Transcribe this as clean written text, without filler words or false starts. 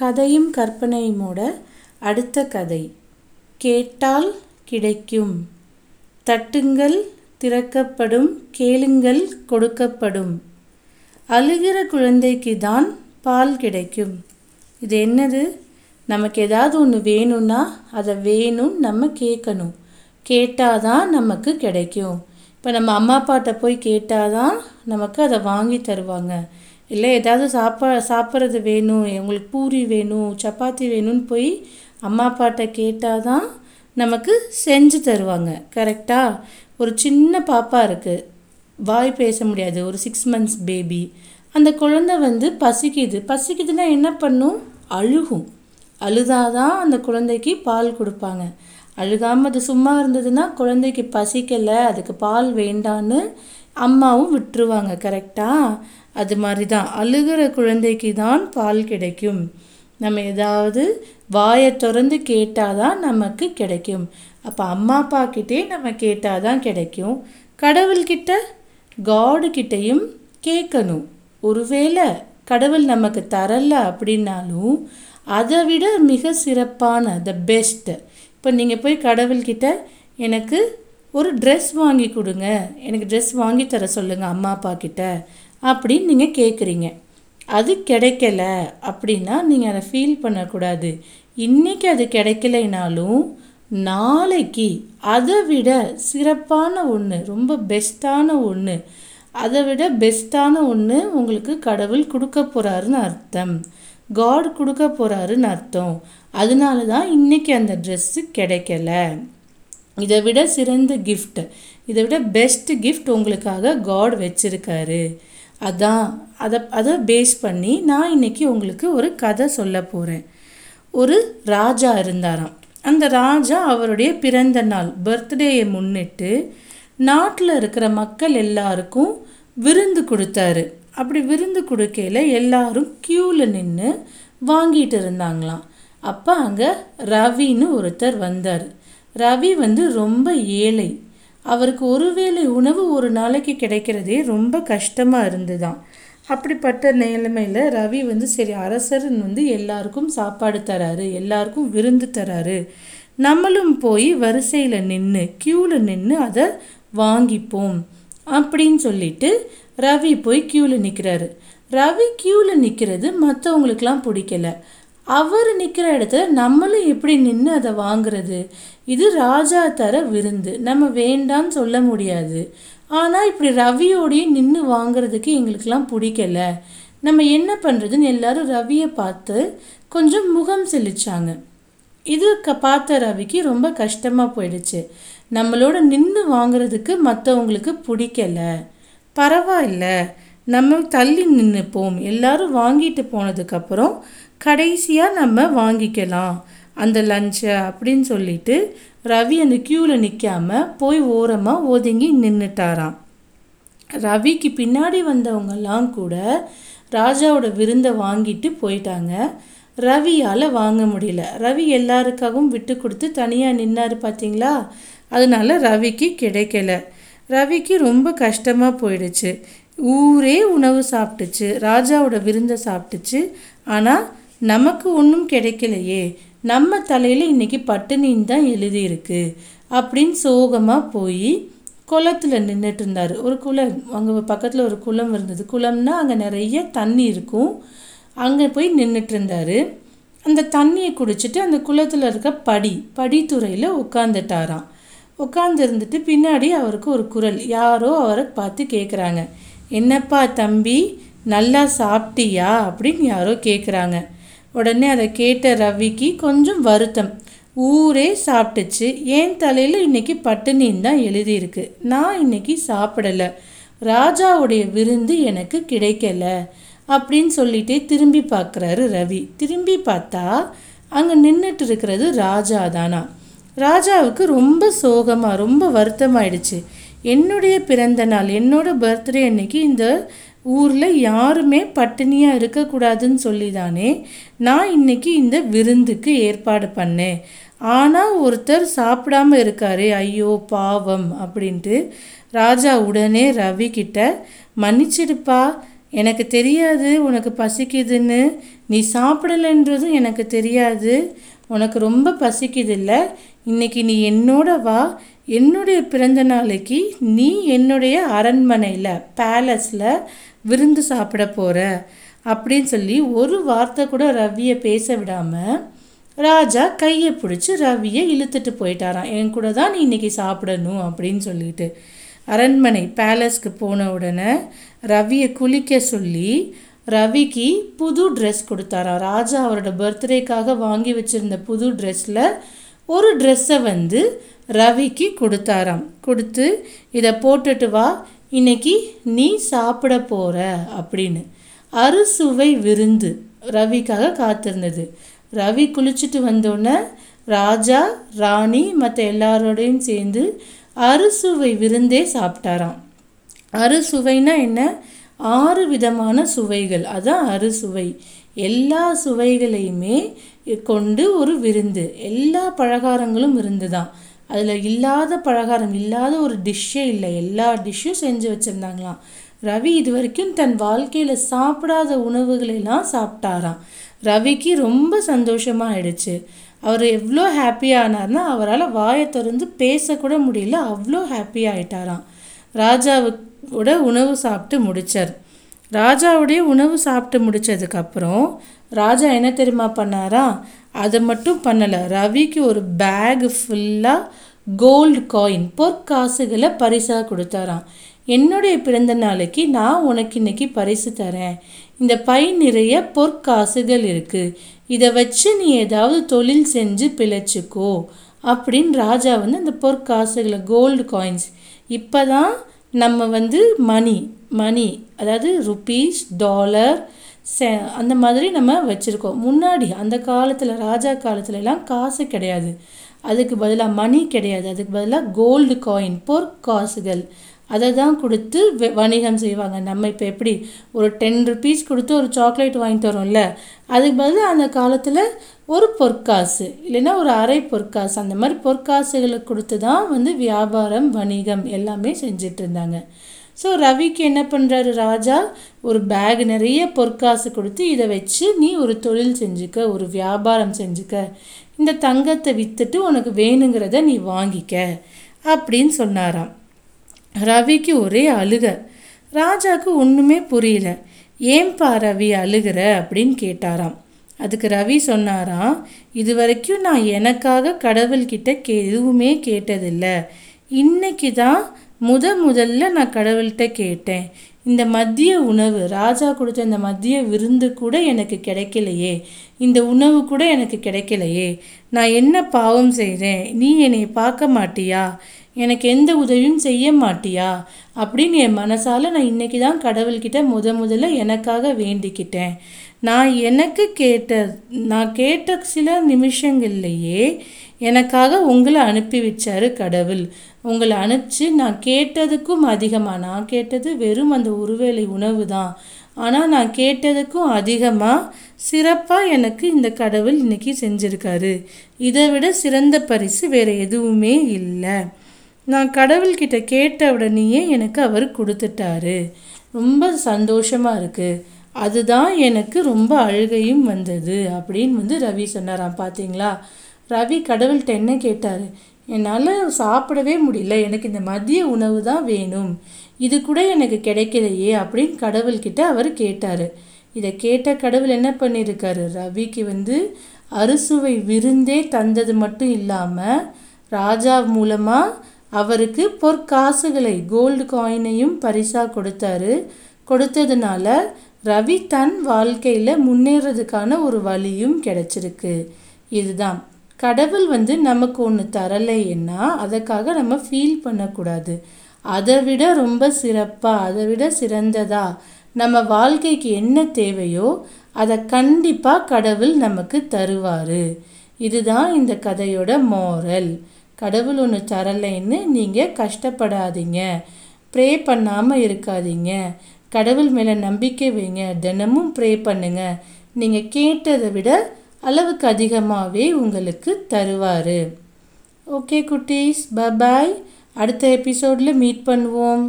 கதையும் கற்பனையுமோட அடுத்த கதை கேட்டால் கிடைக்கும். தட்டுங்கள் திறக்கப்படும், கேளுங்கள் கொடுக்கப்படும். அழுகிற குழந்தைக்கு தான் பால் கிடைக்கும். இது என்னது? நமக்கு ஏதாவது ஒன்று வேணும்னா அதை வேணும்னு நம்ம கேட்கணும். கேட்டால் தான் நமக்கு கிடைக்கும். இப்போ நம்ம அம்மா அப்பாட்ட போய் கேட்டால் தான் நமக்கு அதை வாங்கி தருவாங்க. இல்லை ஏதாவது சாப்பிட்றது வேணும், உங்களுக்கு பூரி வேணும், சப்பாத்தி வேணும்னு போய் அம்மா அப்பாட்ட கேட்டால் தான் நமக்கு செஞ்சு தருவாங்க. கரெக்டாக ஒரு சின்ன பாப்பா இருக்குது, வாய் பேச முடியாது, ஒரு 6 months பேபி. அந்த குழந்தை பசிக்குது. பசிக்குதுன்னா என்ன பண்ணும்? அழுகும். அழுதாதான் அந்த குழந்தைக்கு பால் கொடுப்பாங்க. அழுகாமல் அது சும்மா இருந்ததுன்னா குழந்தைக்கு பசிக்கலை, அதுக்கு பால் வேண்டான்னு அம்மாவும் விட்டுருவாங்க. கரெக்டாக அது மாதிரி தான் அழுகிற குழந்தைக்கு தான் பால் கிடைக்கும். நம்ம ஏதாவது வாயை திறந்து கேட்டால் தான் நமக்கு கிடைக்கும். அப்போ அம்மா அப்பா கிட்டே நம்ம கேட்டால் தான் கிடைக்கும். கடவுள்கிட்ட, காடுகிட்டையும் கேட்கணும். ஒருவேளை கடவுள் நமக்கு தரலை அப்படின்னாலும் அதை விட மிக சிறப்பான த பெஸ்ட்டு. இப்போ நீங்கள் போய் கடவுள்கிட்ட எனக்கு ஒரு ட்ரெஸ் வாங்கி கொடுங்க, எனக்கு ட்ரெஸ் வாங்கி தர சொல்லுங்கள் அம்மா அப்பா கிட்ட அப்படின்னு நீங்கள் கேட்குறீங்க. அது கிடைக்கல அப்படின்னா நீங்கள் அதை ஃபீல் பண்ணக்கூடாது. இன்றைக்கி அது கிடைக்கலைனாலும் நாளைக்கு அதை விட சிறப்பான ஒன்று, ரொம்ப பெஸ்ட்டான ஒன்று, அதை விட பெஸ்ட்டான ஒன்று உங்களுக்கு கடவுள் கொடுக்க போகிறாருன்னு அர்த்தம். காட் கொடுக்க போகிறாருன்னு அர்த்தம். அதனால தான் இன்றைக்கி அந்த ட்ரெஸ்ஸு கிடைக்கல. இதை விட சிறந்த கிஃப்ட், இதை விட பெஸ்ட் கிஃப்ட் உங்களுக்காக காட் வச்சுருக்காரு. அதான் அதை பேஸ் பண்ணி நான் இன்றைக்கி உங்களுக்கு ஒரு கதை சொல்ல போகிறேன். ஒரு ராஜா இருந்தாராம். அந்த ராஜா அவருடைய பிறந்த நாள், பர்த்டேயை முன்னிட்டு நாட்டில் இருக்கிற மக்கள் எல்லாருக்கும் விருந்து கொடுத்தாரு. அப்படி விருந்து கொடுக்கையில் எல்லாரும் க்யூவில் நின்று வாங்கிட்டு இருந்தாங்களாம். அப்போ அங்கே ரவின்னு ஒருத்தர் வந்தார். ரவி ரொம்ப ஏழை. அவருக்கு ஒருவேளை உணவு ஒரு நாளைக்கு கிடைக்கிறதே ரொம்ப கஷ்டமாக இருந்துதான். அப்படிப்பட்ட நிலைமையில் ரவி சரி, அரசர் எல்லாருக்கும் சாப்பாடு தராரு, எல்லாருக்கும் விருந்து தராரு, நம்மளும் போய் வரிசையில் நின்று க்யூவில் நின்று அதை வாங்கிப்போம் அப்படின்னு சொல்லிட்டு ரவி போய் க்யூவில் நிற்கிறாரு. ரவி க்யூவில் நிற்கிறது மற்றவங்களுக்கெலாம் பிடிக்கல. அவர் நிற்கிற இடத்துல நம்மளும் எப்படி நின்று அதை வாங்கிறது? இது ராஜா தர விருந்து, நம்ம வேண்டான்னு சொல்ல முடியாது. ஆனால் இப்படி ரவியோடையே நின்று வாங்கிறதுக்கு எங்களுக்கெலாம் பிடிக்கல, நம்ம என்ன பண்ணுறதுன்னு எல்லாரும் ரவியை பார்த்து கொஞ்சம் முகம் செழிச்சாங்க. இதுக்கு பார்த்த ரவிக்கு ரொம்ப கஷ்டமாக போயிடுச்சு. நம்மளோட நின்று வாங்கிறதுக்கு மற்றவங்களுக்கு பிடிக்கல, பரவாயில்ல நம்ம தள்ளி நின்றுப்போம், எல்லாரும் வாங்கிட்டு போனதுக்கப்புறம் கடைசியாக நம்ம வாங்கிக்கலாம் அந்த லஞ்சை அப்படின்னு சொல்லிட்டு ரவி அந்த க்யூவில் நிற்காமல் போய் ஓரமாக ஒதுங்கி நின்றுட்டாராம். ரவிக்கு பின்னாடி வந்தவங்கெல்லாம் கூட ராஜாவோட விருந்தை வாங்கிட்டு போயிட்டாங்க. ரவியால் வாங்க முடியல. ரவி எல்லாருக்காகவும் விட்டு கொடுத்து தனியாக நின்னார் பார்த்தீங்களா, அதனால ரவிக்கு கிடைக்கல. ரவிக்கு ரொம்ப கஷ்டமாக போயிடுச்சு. ஊரே உணவு சாப்பிட்டுச்சு, ராஜாவோட விருந்தை சாப்பிட்டுச்சு, ஆனால் நமக்கு ஒன்றும் கிடைக்கலையே, நம்ம தலையில் இன்றைக்கி பட்டினின்னு தான் எழுதியிருக்கு அப்படின்னு சோகமாக போய் குளத்தில் நின்றுட்டு இருந்தார். ஒரு குளம், அங்கே பக்கத்தில் ஒரு குளம் இருந்தது. குளம்னா அங்கே நிறைய தண்ணி இருக்கும். அங்கே போய் நின்றுட்டு இருந்தார். அந்த தண்ணியை குடிச்சிட்டு அந்த குளத்தில் இருக்க படித்துறையில் உட்காந்துட்டாராம். உட்காந்துருந்துட்டு பின்னாடி அவருக்கு ஒரு குரல், யாரோ அவரை பார்த்து கேட்குறாங்க, என்னப்பா தம்பி நல்லா சாப்பிட்டியா அப்படின்னு யாரோ கேட்குறாங்க. உடனே அதை கேட்ட ரவிக்கு கொஞ்சம் வருத்தம். ஊரே சாப்பிட்டுச்சு, என் தலையில் இன்றைக்கி பட்டினின்னு தான் எழுதியிருக்கு, நான் இன்றைக்கி சாப்பிடலை, ராஜாவுடைய விருந்து எனக்கு கிடைக்கல அப்படின்னு சொல்லிட்டே திரும்பி பார்க்குறாரு ரவி. திரும்பி பார்த்தா அங்கே நின்றுட்டு இருக்கிறது ராஜா தானா. ராஜாவுக்கு ரொம்ப சோகமாக, ரொம்ப வருத்தமாயிடுச்சு. என்னுடைய பிறந்த நாள், என்னோட பர்த்டே அன்னைக்கு இந்த ஊரில் யாருமே பட்டினியாக இருக்கக்கூடாதுன்னு சொல்லி தானே நான் இன்றைக்கி இந்த விருந்துக்கு ஏற்பாடு பண்ணேன், ஆனால் ஒருத்தர் சாப்பிடாமல் இருக்காரு, ஐயோ பாவம் அப்படின்ட்டு ராஜா உடனே ரவி கிட்ட, மன்னிச்சிடுப்பா, எனக்கு தெரியாது உனக்கு பசிக்குதுன்னு, நீ சாப்பிடலைன்றதும் எனக்கு தெரியாது, உனக்கு ரொம்ப பசிக்குது இல்லை, இன்றைக்கி நீ என்னோட வா, என்னுடைய பிறந்த நாளைக்கு நீ என்னுடைய அரண்மனையில் பேலஸில் விருந்து சாப்பிட போகிற அப்படின்னு சொல்லி ஒரு வார்த்தை கூட ரவியை பேச விடாமல் ராஜா கையை பிடிச்சி ரவியை இழுத்துட்டு போயிட்டாரான். என் கூட தான் நீ இன்றைக்கி சாப்பிடணும் அப்படின்னு சொல்லிட்டு. அரண்மனை பேலஸ்க்கு போன உடனே ரவியை குளிக்க சொல்லி ரவிக்கு புது ட்ரெஸ் கொடுத்தாராம். ராஜா அவரோட பர்த்டேக்காக வாங்கி வச்சுருந்த புது ட்ரெஸ்ஸில் ஒரு ட்ரெஸ்ஸை வந்து ரவிக்கு கொடுத்தாராம். கொடுத்து இதை போட்டுட்டு வா, இன்னைக்கு நீ சாப்பிட போகிற அப்படின்னு. அறுசுவை விருந்து ரவிக்காக காத்திருந்தது. ரவி குளிச்சுட்டு வந்தோடனே ராஜா ராணி மற்ற எல்லாரோடையும் சேர்ந்து அறுசுவை விருந்தே சாப்பிட்டாராம். அறுசுவைனா என்ன? 6 விதமான சுவைகள், அதான் அறுசுவை. எல்லா சுவைகளையுமே கொண்டு ஒரு விருந்து. எல்லா பலகாரங்களும் விருந்து தான், அதில் இல்லாத பலகாரம் இல்லாத ஒரு டிஷ்ஷே இல்லை. எல்லா டிஷ்ஷும் செஞ்சு வச்சுருந்தாங்களாம். ரவி இது வரைக்கும் தன் வாழ்க்கையில் சாப்பிடாத உணவுகளெல்லாம் சாப்பிட்டாராம். ரவிக்கு ரொம்ப சந்தோஷமாக ஆயிடுச்சு. அவர் எவ்வளோ ஹாப்பியானார்னா அவரால் வாயை திறந்து பேசக்கூட முடியல, அவ்வளோ ஹாப்பி ஆகிட்டாராம். ராஜாவோட உணவு சாப்பிட்டு முடித்தார். ராஜாவுடைய உணவு சாப்பிட்டு முடித்ததுக்கப்புறம் ராஜா என்ன தெரியுமா பண்ணாரா? அதை மட்டும் பண்ணலை, ரவிக்கு ஒரு பேக் ஃபுல்லாக கோல்டு காயின் பொற்காசுகளை பரிசாக கொடுத்தாராம். என்னுடைய பிறந்த நாளைக்கு நான் உனக்கு இன்னைக்கு பரிசு தரேன், இந்த பை நிறைய பொற்காசுகள் இருக்குது, இதை வச்சு நீ ஏதாவது தொழில் செஞ்சு பிழைச்சிக்கோ அப்படின்னு ராஜா வந்து அந்த பொற்காசுகளை கோல்டு காயின்ஸ். இப்போ தான் நம்ம வந்து மணி அதாவது ருப்பீஸ் டாலர் அந்த மாதிரி நம்ம வச்சுருக்கோம். முன்னாடி அந்த காலத்தில் ராஜா காலத்துலலாம் காசு கிடையாது, அதுக்கு பதிலாக மணி கிடையாது, அதுக்கு பதிலாக கோல்டு காயின் பொற்காசுகள் அதை தான் கொடுத்து வணிகம் செய்வாங்க. நம்ம இப்போ எப்படி ஒரு 10 ருபீஸ் கொடுத்து ஒரு சாக்லேட் வாங்கி தரோம்ல, அதுக்கு பதிலாக அந்த காலத்தில் ஒரு பொற்காசு இல்லைன்னா ஒரு அரை பொற்காசு அந்த மாதிரி பொற்காசுகளை கொடுத்து தான் வந்து வியாபாரம் வணிகம் எல்லாமே செஞ்சிட்டு இருந்தாங்க. ஸோ ரவிக்கு என்ன பண்ணுறாரு ராஜா? ஒரு பேக் நிறைய பொற்காசு கொடுத்து இதை வச்சு நீ ஒரு தொழில் செஞ்சுக்க, ஒரு வியாபாரம் செஞ்சுக்க, இந்த தங்கத்தை விற்றுட்டு உனக்கு வேணுங்கிறத நீ வாங்கிக்க அப்படின்னு சொன்னாராம். ரவிக்கு ஒரே அழுக. ராஜாவுக்கு ஒன்றுமே புரியல. ஏன்பா ரவி அழுகிற அப்படின்னு கேட்டாராம். அதுக்கு ரவி சொன்னாராம், இது வரைக்கும் நான் எனக்காக கடவுள்கிட்ட எதுவுமே கேட்டதில்லை, இன்னைக்கு தான் முதல்ல நான் கடவுள்கிட்ட கேட்டேன். இந்த மதிய உணவு ராஜா கொடுத்த இந்த மதிய விருந்து கூட எனக்கு கிடைக்கலையே, இந்த உணவு கூட எனக்கு கிடைக்கலையே, நான் என்ன பாவம் செய்கிறேன், நீ என்னை பார்க்க மாட்டியா, எனக்கு எந்த உதவியும் செய்ய மாட்டியா அப்படின்னு என் மனசால் நான் இன்றைக்கி தான் கடவுள்கிட்ட முதல்ல எனக்காக வேண்டிக்கிட்டேன். நான் கேட்ட சில நிமிஷங்கள்லையே எனக்காக உங்களை அனுப்பி வச்சாரு கடவுள். உங்களை அனுப்பிச்சு நான் கேட்டதுக்கும் அதிகமாக, நான் கேட்டது வெறும் அந்த ஒருவேளை உணவு தான், ஆனால் நான் கேட்டதுக்கும் அதிகமாக சிறப்பாக எனக்கு இந்த கடவுள் இன்றைக்கி செஞ்சுருக்காரு. இதை விட சிறந்த பரிசு வேறு எதுவுமே இல்லை, நான் கடவுள்கிட்ட கேட்ட உடனேயே எனக்கு அவர் கொடுத்துட்டாரு, ரொம்ப சந்தோஷமாக இருக்குது, அதுதான் எனக்கு ரொம்ப அழுகையும் வந்தது அப்படின்னு வந்து ரவி சொன்னாராம். பார்த்தீங்களா, ரவி கடவுள்கிட்ட என்ன கேட்டார்? என்னால் சாப்பிடவே முடியல, எனக்கு இந்த மதிய உணவு தான் வேணும், இது கூட எனக்கு கிடைக்கலையே அப்படின்னு கடவுள்கிட்ட அவர் கேட்டார். இதை கேட்ட கடவுள் என்ன பண்ணியிருக்காரு? ரவிக்கு வந்து அறுசுவை விருந்தே தந்தது மட்டும் இல்லாமல் ராஜா மூலமாக அவருக்கு பொற்காசுகளை கோல்டு காயினையும் பரிசாக கொடுத்தாரு. கொடுத்ததுனால ரவி தன் வாழ்க்கையில் முன்னேறதுக்கான ஒரு வழியும் கிடைச்சிருக்கு. இதுதான் கடவுள் வந்து நமக்கு ஒன்று தரலைன்னா அதுக்காக நம்ம ஃபீல் பண்ணக்கூடாது. அதை விட ரொம்ப சிறப்பாக, அதை விட சிறந்ததாக நம்ம வாழ்க்கைக்கு என்ன தேவையோ அதை கண்டிப்பாக கடவுள் நமக்கு தருவார். இதுதான் இந்த கதையோட மோரல். கடவுள் ஒன்று தரலைன்னு நீங்கள் கஷ்டப்படாதீங்க, ப்ரே பண்ணாமல் இருக்காதீங்க, கடவுள் மேலே நம்பிக்கை வைங்க, தினமும் ப்ரே பண்ணுங்க, நீங்கள் கேட்டதை விட அளவுக்கு அதிகமாகவே உங்களுக்கு தருவார். ஓகே குட்டீஸ், பாய். அடுத்த எபிசோடில் மீட் பண்ணுவோம்.